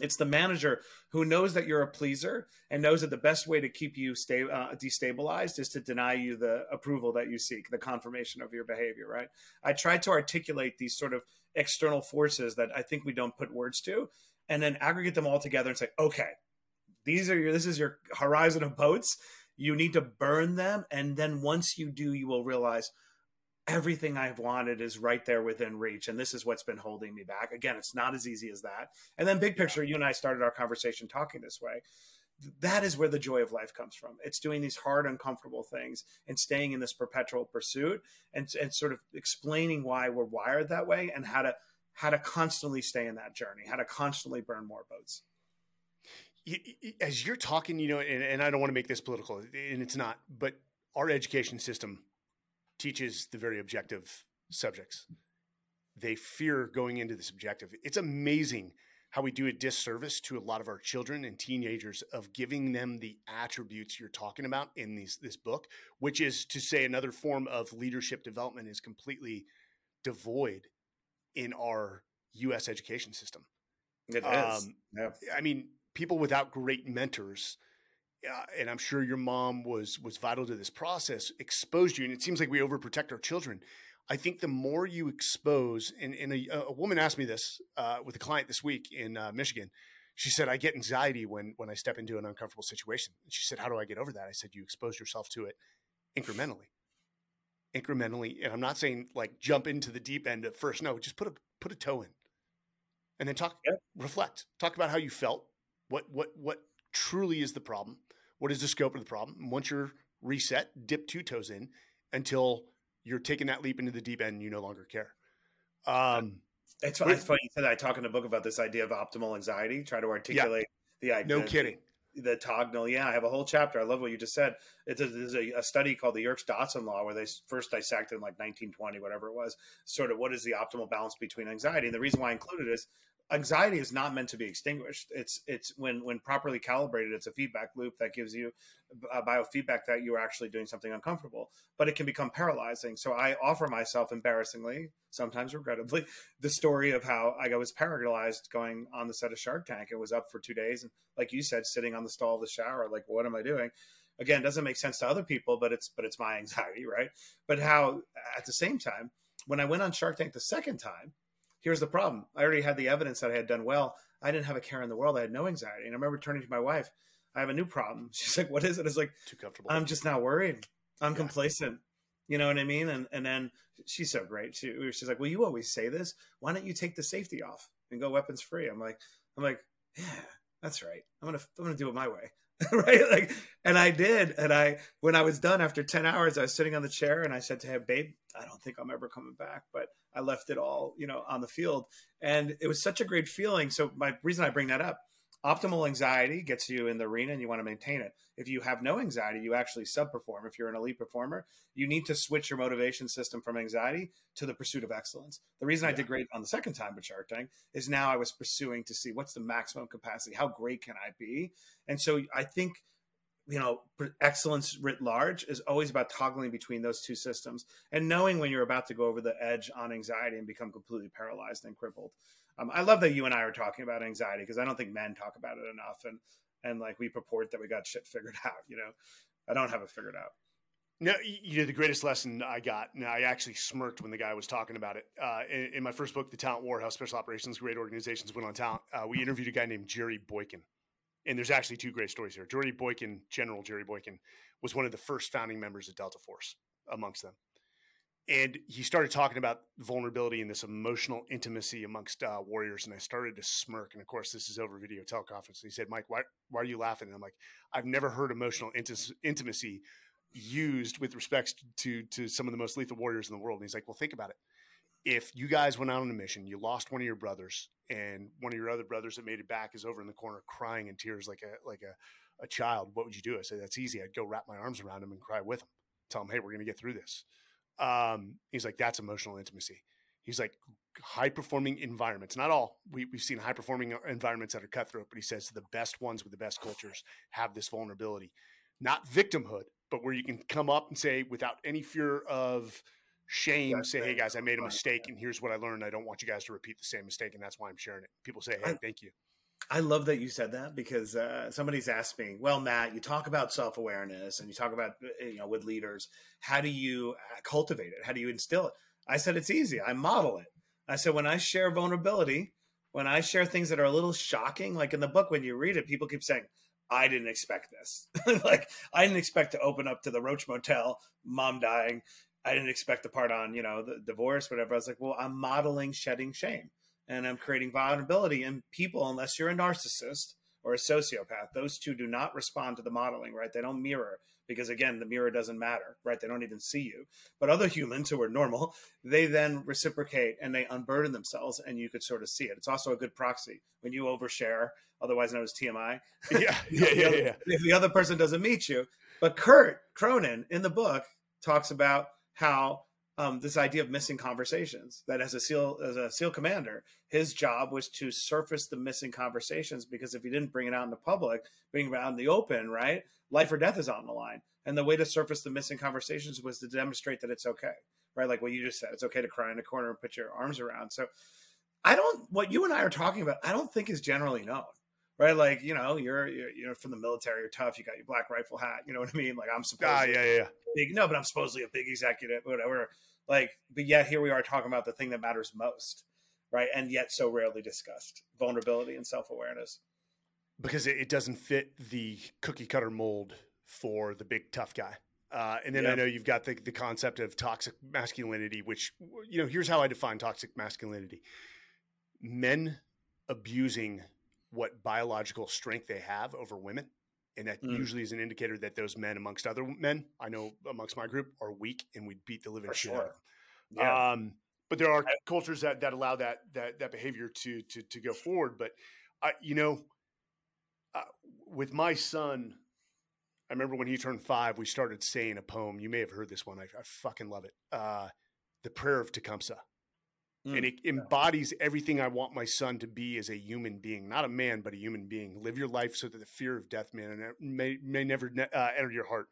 It's the manager who knows that you're a pleaser and knows that the best way to keep you sta- uh, destabilized is to deny you the approval that you seek, the confirmation of your behavior, right? I tried to articulate these sort of external forces that I think we don't put words to, and then aggregate them all together and say, okay, these are your, this is your horizon of boats. You need to burn them. And then once you do, you will realize everything I've wanted is right there within reach. And this is what's been holding me back. Again, it's not as easy as that. And then big picture, you and I started our conversation talking this way. That is where the joy of life comes from. It's doing these hard, uncomfortable things and staying in this perpetual pursuit and, and sort of explaining why we're wired that way and how to, how to constantly stay in that journey, how to constantly burn more boats. As you're talking, you know, and, and I don't want to make this political, and it's not, but our education system teaches the very objective subjects. They fear going into the subjective. It's amazing how we do a disservice to a lot of our children and teenagers of giving them the attributes you're talking about in these, this book, which is to say another form of leadership development is completely devoid in our U S education system. It um, is. Yeah. I mean, people without great mentors, Uh, and I'm sure your mom was was vital to this process, exposed you. And it seems like we overprotect our children. I think the more you expose, and, and a, a woman asked me this uh, with a client this week in uh, Michigan. She said, I get anxiety when when I step into an uncomfortable situation. And she said, how do I get over that? I said, you expose yourself to it incrementally, incrementally. And I'm not saying like jump into the deep end at first. No, just put a put a toe in and then talk, yeah. reflect, talk about how you felt, what, what, what truly is the problem. What is the scope of the problem? Once you're reset, dip two toes in until you're taking that leap into the deep end and you no longer care. Um, it's, it's funny you said that. I talk in a book about this idea of optimal anxiety, try to articulate yeah, the idea. No kidding. The Tognal. Yeah, I have a whole chapter. I love what you just said. It's a, there's a, a study called the Yerkes-Dodson Law where they first dissected in like nineteen twenty, whatever it was, sort of what is the optimal balance between anxiety. And the reason why I included is anxiety is not meant to be extinguished. It's it's when when properly calibrated, it's a feedback loop that gives you a biofeedback that you're actually doing something uncomfortable, but it can become paralyzing. So I offer myself embarrassingly, sometimes regrettably, the story of how I was paralyzed going on the set of Shark Tank. It was up for two days. And like you said, sitting on the stall of the shower, like, what am I doing? Again, it doesn't make sense to other people, but it's but it's my anxiety, right? But how at the same time, when I went on Shark Tank the second time, here's the problem. I already had the evidence that I had done well. I didn't have a care in the world. I had no anxiety. And I remember turning to my wife, I have a new problem. She's like, what is it? It's like, too comfortable. I'm just not worried. I'm yeah. complacent. You know what I mean? And and then she's so great. She, she's like, well, you always say this. Why don't you take the safety off and go weapons free? I'm like, I'm like, yeah, that's right. I'm going to, I'm going to do it my way. Right? Like, and I did. And I, when I was done after ten hours, I was sitting on the chair and I said to her, babe, I don't think I'm ever coming back, but I left it all, you know, on the field. And it was such a great feeling. So my reason I bring that up, optimal anxiety gets you in the arena and you want to maintain it. If you have no anxiety, you actually subperform. If you're an elite performer, you need to switch your motivation system from anxiety to the pursuit of excellence. The reason yeah. I did great on the second time with Shark Tank is now I was pursuing to see what's the maximum capacity, how great can I be? And so I think, you know, excellence writ large is always about toggling between those two systems and knowing when you're about to go over the edge on anxiety and become completely paralyzed and crippled. Um, I love that you and I are talking about anxiety because I don't think men talk about it enough. And, and like we purport that we got shit figured out, you know, I don't have it figured out. No, you know, the greatest lesson I got, and I actually smirked when the guy was talking about it. Uh, in, in my first book, The Talent War, How Special Operations Great Organizations Win on Talent, uh, we interviewed a guy named Jerry Boykin. And there's actually two great stories here. Jerry Boykin, General Jerry Boykin, was one of the first founding members of Delta Force amongst them. And he started talking about vulnerability and this emotional intimacy amongst uh, warriors. And I started to smirk. And of course, this is over video teleconference. And he said, Mike, why, why are you laughing? And I'm like, I've never heard emotional inti- intimacy used with respect to, to some of the most lethal warriors in the world. And he's like, well, think about it. If you guys went out on a mission, you lost one of your brothers and one of your other brothers that made it back is over in the corner crying in tears like a like a, a child, what would you do? I said, that's easy. I'd go wrap my arms around him and cry with him. Tell him, hey, we're going to get through this. Um, he's like, that's emotional intimacy. He's like, high performing environments, not all, we, we've seen high performing environments that are cutthroat, but he says the best ones with the best cultures have this vulnerability, not victimhood, but where you can come up and say without any fear of shame, that's say, hey guys, I made a mistake and here's what I learned. I don't want you guys to repeat the same mistake. And that's why I'm sharing it. People say, hey, I, thank you. I love that you said that, because uh, somebody's asked me, well, Matt, you talk about self-awareness and you talk about, you know, with leaders, how do you cultivate it? How do you instill it? I said, it's easy. I model it. I said, when I share vulnerability, when I share things that are a little shocking, like in the book, when you read it, people keep saying, I didn't expect this. Like, I didn't expect to open up to the Roach Motel, mom dying. I didn't expect the part on, you know, the divorce, whatever. I was like, well, I'm modeling shedding shame. And I'm creating vulnerability. And people, unless you're a narcissist or a sociopath, those two do not respond to the modeling, right? They don't mirror, because again, the mirror doesn't matter, right? They don't even see you. But other humans who are normal, they then reciprocate and they unburden themselves, and you could sort of see it. It's also a good proxy. When you overshare, otherwise known as T M I, yeah, yeah, yeah, yeah, yeah. If the other person doesn't meet you. But Kurt Cronin in the book talks about how Um, this idea of missing conversations, that as a SEAL, as a SEAL commander, his job was to surface the missing conversations, because if he didn't bring it out in the public, bring it out in the open, right? Life or death is on the line. And the way to surface the missing conversations was to demonstrate that it's okay, right? Like what you just said, it's okay to cry in a corner and put your arms around. So I don't, what you and I are talking about, I don't think is generally known. Right, like, you know, you're, you're you know from the military, you're tough. You got your black rifle hat. You know what I mean? Like, I'm supposedly ah, yeah, yeah. big, no, but I'm supposedly a big executive, whatever. Like, but yet here we are talking about the thing that matters most, right? And yet so rarely discussed: vulnerability and self-awareness. Because it, it doesn't fit the cookie cutter mold for the big tough guy. Uh, and then yeah. I know you've got the the concept of toxic masculinity, which, you know, here's how I define toxic masculinity: men abusing what biological strength they have over women. And that mm. usually is an indicator that those men, amongst other men, I know amongst my group, are weak, and we beat the living shit out of them. Yeah. Um, but there are I, cultures that, that allow that, that, that behavior to, to, to go forward. But I, you know, uh, with my son, I remember when he turned five, we started saying a poem. You may have heard this one. I, I fucking love it. Uh, the Prayer of Tecumseh. And it embodies everything I want my son to be as a human being, not a man, but a human being. Live your life so that the fear of death, man, may, may never uh, enter your heart.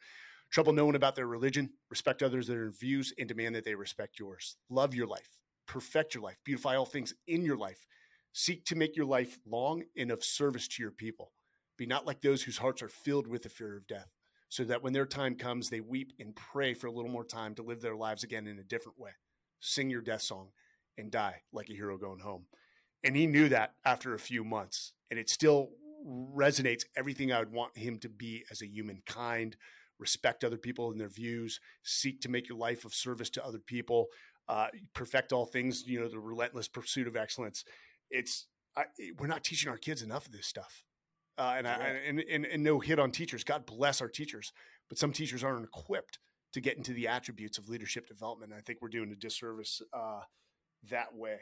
Trouble no one about their religion, respect others, their views, and demand that they respect yours. Love your life, perfect your life, beautify all things in your life. Seek to make your life long and of service to your people. Be not like those whose hearts are filled with the fear of death, so that when their time comes, they weep and pray for a little more time to live their lives again in a different way. Sing your death song and die like a hero going home. And he knew that after a few months, and it still resonates everything I would want him to be as a human: kind, respect other people and their views, seek to make your life of service to other people, uh, perfect all things, you know, the relentless pursuit of excellence. It's, I, we're not teaching our kids enough of this stuff. Uh, and, right. I, and, and, and no hit on teachers, God bless our teachers, but some teachers aren't equipped to get into the attributes of leadership development. I think we're doing a disservice, uh, that way.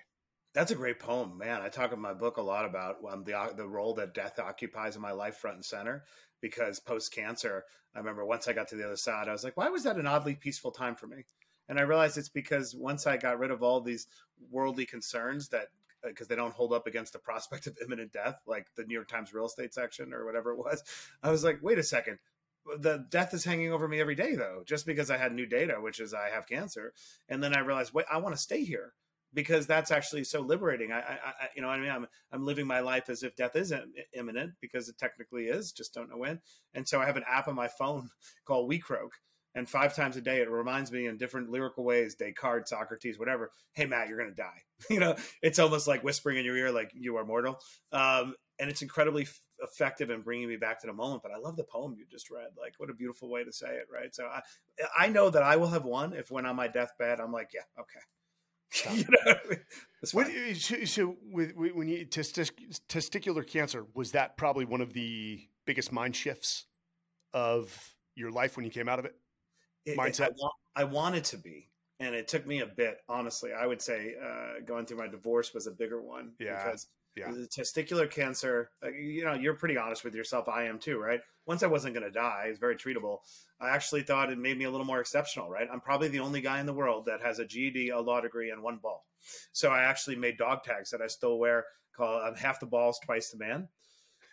That's a great poem, man. I talk in my book a lot about um, the the role that death occupies in my life, front and center, because post-cancer, I remember once I got to the other side, I was like, why was that an oddly peaceful time for me? And I realized it's because once I got rid of all these worldly concerns that, because they don't hold up against the prospect of imminent death, like the New York Times real estate section or whatever it was, I was like, wait a second. The death is hanging over me every day, though, just because I had new data, which is I have cancer. And then I realized, wait, I want to stay here, because that's actually so liberating. I, I, I, you know what I mean? I'm, I'm living my life as if death isn't imminent, because it technically is, just don't know when. And so I have an app on my phone called We Croak. And five times a day, it reminds me in different lyrical ways, Descartes, Socrates, whatever. Hey, Matt, you're going to die. You know, it's almost like whispering in your ear, like, you are mortal. Um, and it's incredibly f- effective in bringing me back to the moment. But I love the poem you just read. Like, what a beautiful way to say it, right? So I, I know that I will have one if, when on my deathbed, I'm like, yeah, okay. You know, when, so, so with, when you testic- testicular cancer, was that probably one of the biggest mind shifts of your life when you came out of it? it Mindset. It, I, want, I wanted to be, and it took me a bit. Honestly, I would say uh, going through my divorce was a bigger one. Yeah. Because yeah. the testicular cancer, you know, you're pretty honest with yourself. I am too, right? Once I wasn't going to die, it's very treatable. I actually thought it made me a little more exceptional, right? I'm probably the only guy in the world that has a G E D, a law degree, and one ball. So I actually made dog tags that I still wear, called um, half the balls, twice the man.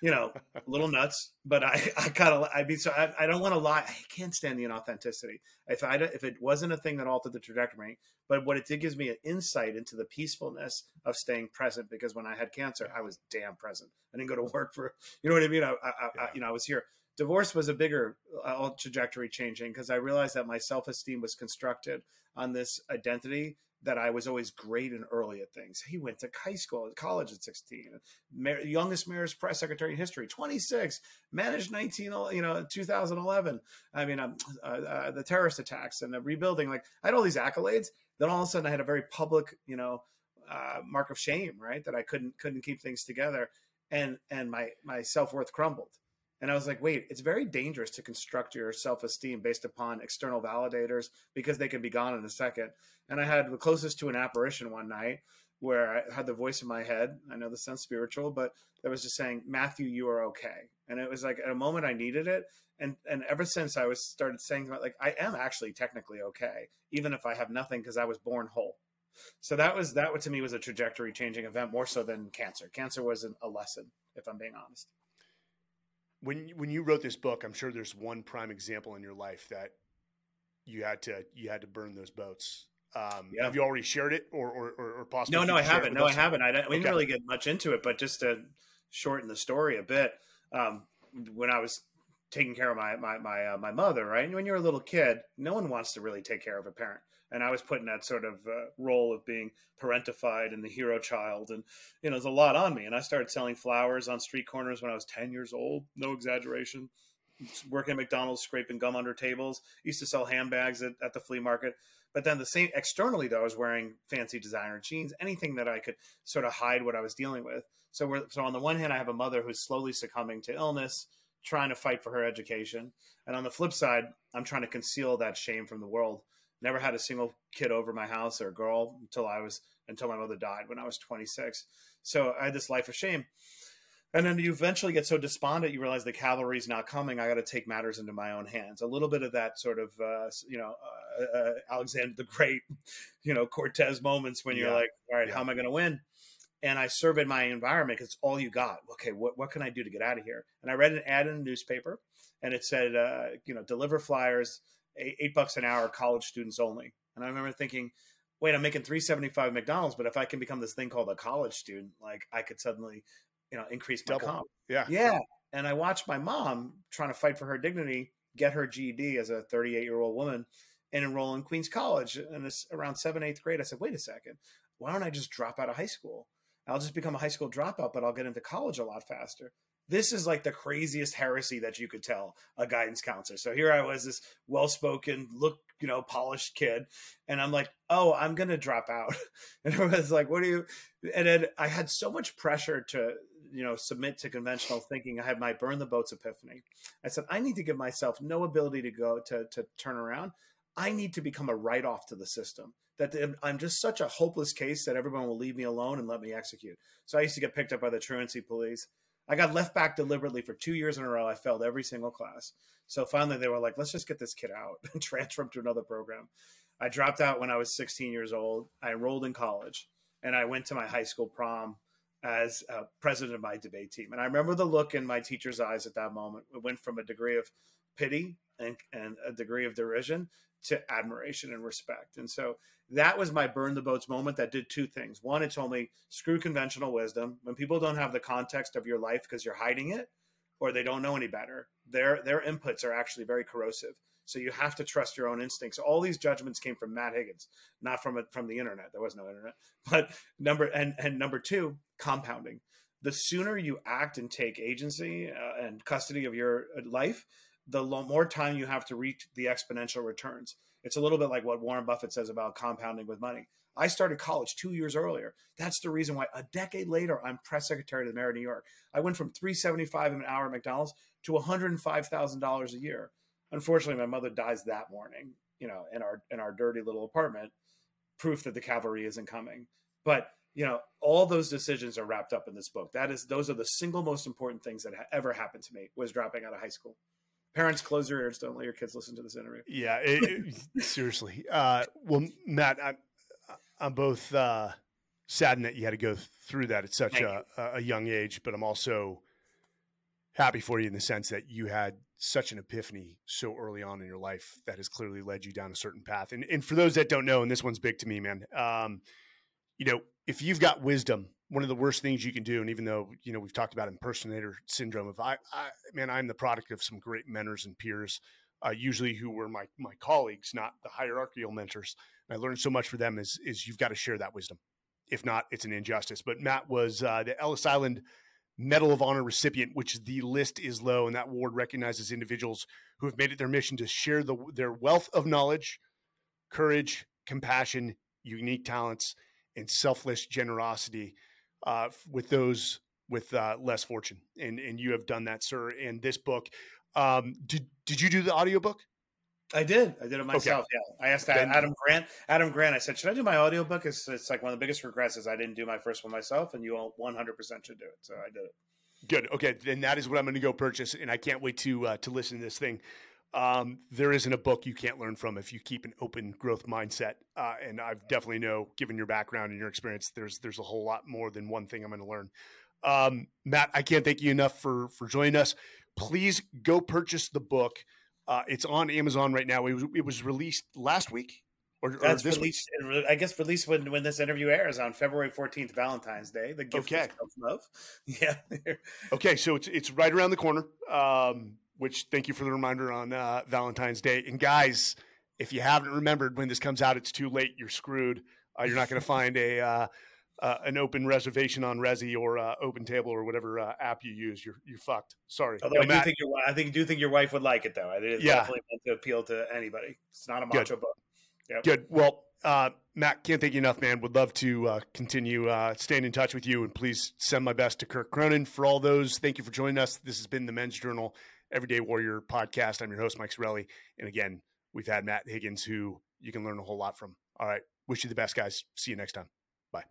you know, a little nuts, but I, I kind of, I mean, so I, I don't want to lie. I can't stand the inauthenticity. If I, if it wasn't a thing that altered the trajectory, but what it did gives me an insight into the peacefulness of staying present, because when I had cancer, I was damn present. I didn't go to work for, you know what I mean? I, I, yeah. I you know, I was here. Divorce was a bigger uh, trajectory changing, because I realized that my self-esteem was constructed on this identity that I was always great and early at things. He went to high school, college at sixteen, Mayor, youngest mayor's press secretary in history, twenty-six, managed nineteen, you know, two thousand eleven. I mean, um, uh, uh, the terrorist attacks and the rebuilding, like I had all these accolades. Then all of a sudden I had a very public, you know, uh, mark of shame, right? That I couldn't, couldn't keep things together. And, and my, my self-worth crumbled. And I was like, wait, it's very dangerous to construct your self-esteem based upon external validators, because they can be gone in a second. And I had the closest to an apparition one night where I had the voice in my head. I know this sounds spiritual, but that was just saying, Matthew, you are okay. And it was like at a moment I needed it. And and ever since I was started saying, like, I am actually technically okay, even if I have nothing, because I was born whole. So that was that what to me was a trajectory changing event, more so than cancer. Cancer wasn't a lesson, if I'm being honest. When when you wrote this book, I'm sure there's one prime example in your life that you had to you had to burn those boats. Um, yeah. Have you already shared it, or or, or possibly? No, no, I haven't. No, I haven't. I we didn't really get much into it, but just to shorten the story a bit, um, when I was taking care of my my my, uh, my mother, right? And when you're a little kid, no one wants to really take care of a parent. And I was put in that sort of uh, role of being parentified and the hero child. And, you know, there's a lot on me. And I started selling flowers on street corners when I was ten years old. No exaggeration. Working at McDonald's, scraping gum under tables. Used to sell handbags at, at the flea market. But then the same externally, though, I was wearing fancy designer jeans, anything that I could sort of hide what I was dealing with. So, we're, so on the one hand, I have a mother who's slowly succumbing to illness, trying to fight for her education. And on the flip side, I'm trying to conceal that shame from the world. Never had a single kid over my house or a girl until I was, until my mother died when I was twenty-six. So I had this life of shame. And then you eventually get so despondent, you realize the cavalry's not coming. I got to take matters into my own hands. A little bit of that sort of, uh, you know, uh, uh, Alexander the Great, you know, Cortez moments when you're yeah. like, all right, yeah. how am I going to win? And I surveyed my environment because it's all you got. Okay, what, what can I do to get out of here? And I read an ad in the newspaper and it said, uh, you know, deliver flyers, eight bucks an hour, college students only. And I remember thinking, wait, I'm making three seventy-five at McDonald's, but if I can become this thing called a college student, like I could suddenly, you know, increase my comp. Yeah. Yeah. And I watched my mom trying to fight for her dignity, get her G E D as a thirty-eight year old woman and enroll in Queens College. And it's around seventh, eighth grade. I said, wait a second, why don't I just drop out of high school? I'll just become a high school dropout, but I'll get into college a lot faster. This is like the craziest heresy that you could tell a guidance counselor. So here I was, this well-spoken, look, you know, polished kid. And I'm like, oh, I'm going to drop out. And I was like, what do you, and then I had so much pressure to, you know, submit to conventional thinking. I had my burn the boats epiphany. I said, I need to give myself no ability to go to, to turn around. I need to become a write-off to the system, that I'm just such a hopeless case that everyone will leave me alone and let me execute. So I used to get picked up by the truancy police. I got left back deliberately for two years in a row. I failed every single class. So finally they were like, let's just get this kid out and transfer him to another program. I dropped out when I was sixteen years old. I enrolled in college and I went to my high school prom as uh, president of my debate team. And I remember the look in my teacher's eyes at that moment. It went from a degree of pity and, and a degree of derision to admiration and respect. And so that was my burn the boats moment that did two things. One, it told me, screw conventional wisdom. When people don't have the context of your life because you're hiding it or they don't know any better, their their inputs are actually very corrosive. So you have to trust your own instincts. All these judgments came from Matt Higgins, not from a, from the internet. There was no internet. But number and, and number two, compounding. The sooner you act and take agency uh, and custody of your life, the more time you have to reach the exponential returns. It's a little bit like what Warren Buffett says about compounding with money. I started college two years earlier. That's the reason why a decade later, I'm press secretary to the mayor of New York. I went from three seventy-five an hour at McDonald's to one hundred five thousand dollars a year. Unfortunately, my mother dies that morning, you know, in our, in our dirty little apartment, proof that the cavalry isn't coming. But, you know, all those decisions are wrapped up in this book. That is, those are the single most important things that ha- ever happened to me was dropping out of high school. Parents, close your ears. Don't let your kids listen to this interview. Yeah, it, it, seriously. Uh, well, Matt, I'm, I'm both uh, saddened that you had to go through that at such a, a young age, but I'm also happy for you in the sense that you had such an epiphany so early on in your life that has clearly led you down a certain path. And and for those that don't know, and this one's big to me, man, um, you know, if you've got wisdom, one of the worst things you can do, and even though, you know, we've talked about impersonator syndrome of, I, I man, I'm the product of some great mentors and peers, uh, usually who were my my colleagues, not the hierarchical mentors. And I learned so much from them is, is you've got to share that wisdom. If not, it's an injustice. But Matt was uh, the Ellis Island Medal of Honor recipient, which the list is low, and that award recognizes individuals who have made it their mission to share the, their wealth of knowledge, courage, compassion, unique talents, and selfless generosity uh, with those with uh, less fortune. And and you have done that, sir. And this book, um, did did you do the audiobook? I did. I did it myself. Okay. Yeah. I asked ben, Adam Grant, Adam Grant, I said, should I do my audiobook? It's, it's like one of the biggest regrets is I didn't do my first one myself, and you all one hundred percent should do it. So I did it. Good. Okay. Then that is what I'm going to go purchase. And I can't wait to, uh, to listen to this thing. Um, there isn't a book you can't learn from if you keep an open growth mindset. Uh, and I've definitely know, given your background and your experience, there's, there's a whole lot more than one thing I'm going to learn. Um, Matt, I can't thank you enough for, for joining us. Please go purchase the book. Uh, it's on Amazon right now. It was, it was released last week, or, That's or this released, week. I guess released when, when this interview airs on February fourteenth, Valentine's Day. The gift okay. of love. Yeah. Okay, so it's it's right around the corner. Um, which thank you for the reminder on uh, Valentine's Day. And guys, if you haven't remembered when this comes out, it's too late. You're screwed. Uh, you're not going to find a uh, uh, an open reservation on Resy or uh, Open Table or whatever uh, app you use. You're you're fucked. Sorry. Although no, I do Matt, think your I think do think your wife would like it though. I didn't yeah. definitely want to appeal to anybody. It's not a macho book. Yep. Good. Well, uh, Matt, can't thank you enough, man. Would love to uh, continue uh, staying in touch with you, and please send my best to Kurt Cronin. For all those, thank you for joining us. This has been the Men's Journal Everyday Warrior podcast. I'm your host, Mike Sorelli, and again, we've had Matt Higgins, who you can learn a whole lot from. All right. Wish you the best, guys. See you next time. Bye.